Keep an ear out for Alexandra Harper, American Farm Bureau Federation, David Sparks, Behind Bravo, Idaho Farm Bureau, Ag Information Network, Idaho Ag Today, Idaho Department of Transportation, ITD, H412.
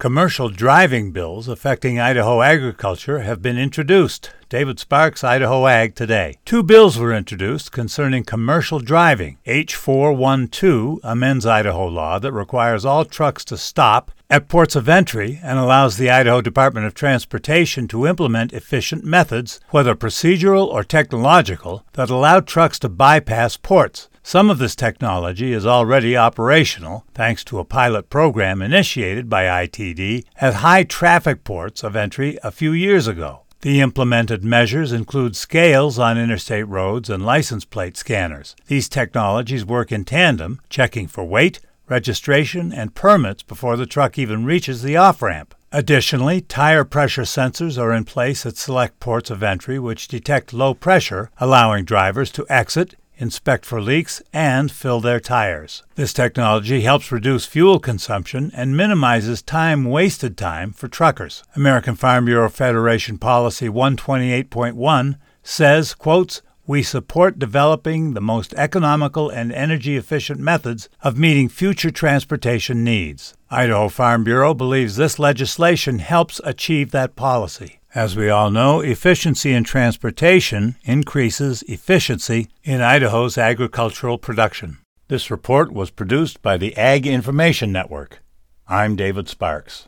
Commercial driving bills affecting Idaho agriculture have been introduced. David Sparks, Idaho Ag Today. Two bills were introduced concerning commercial driving. H412 amends Idaho law that requires all trucks to stop at ports of entry and allows the Idaho Department of Transportation to implement efficient methods, whether procedural or technological, that allow trucks to bypass ports. Some of this technology is already operational, thanks to a pilot program initiated by ITD at high traffic ports of entry a few years ago. The implemented measures include scales on interstate roads and license plate scanners. These technologies work in tandem, checking for weight, registration, and permits before the truck even reaches the off-ramp. Additionally, tire pressure sensors are in place at select ports of entry which detect low pressure, allowing drivers to exit, inspect for leaks, and fill their tires. This technology helps reduce fuel consumption and minimizes wasted time for truckers. American Farm Bureau Federation Policy 128.1 says, quotes, "We support developing the most economical and energy-efficient methods of meeting future transportation needs." Idaho Farm Bureau believes this legislation helps achieve that policy. As we all know, efficiency in transportation increases efficiency in Idaho's agricultural production. This report was produced by the Ag Information Network. I'm David Sparks.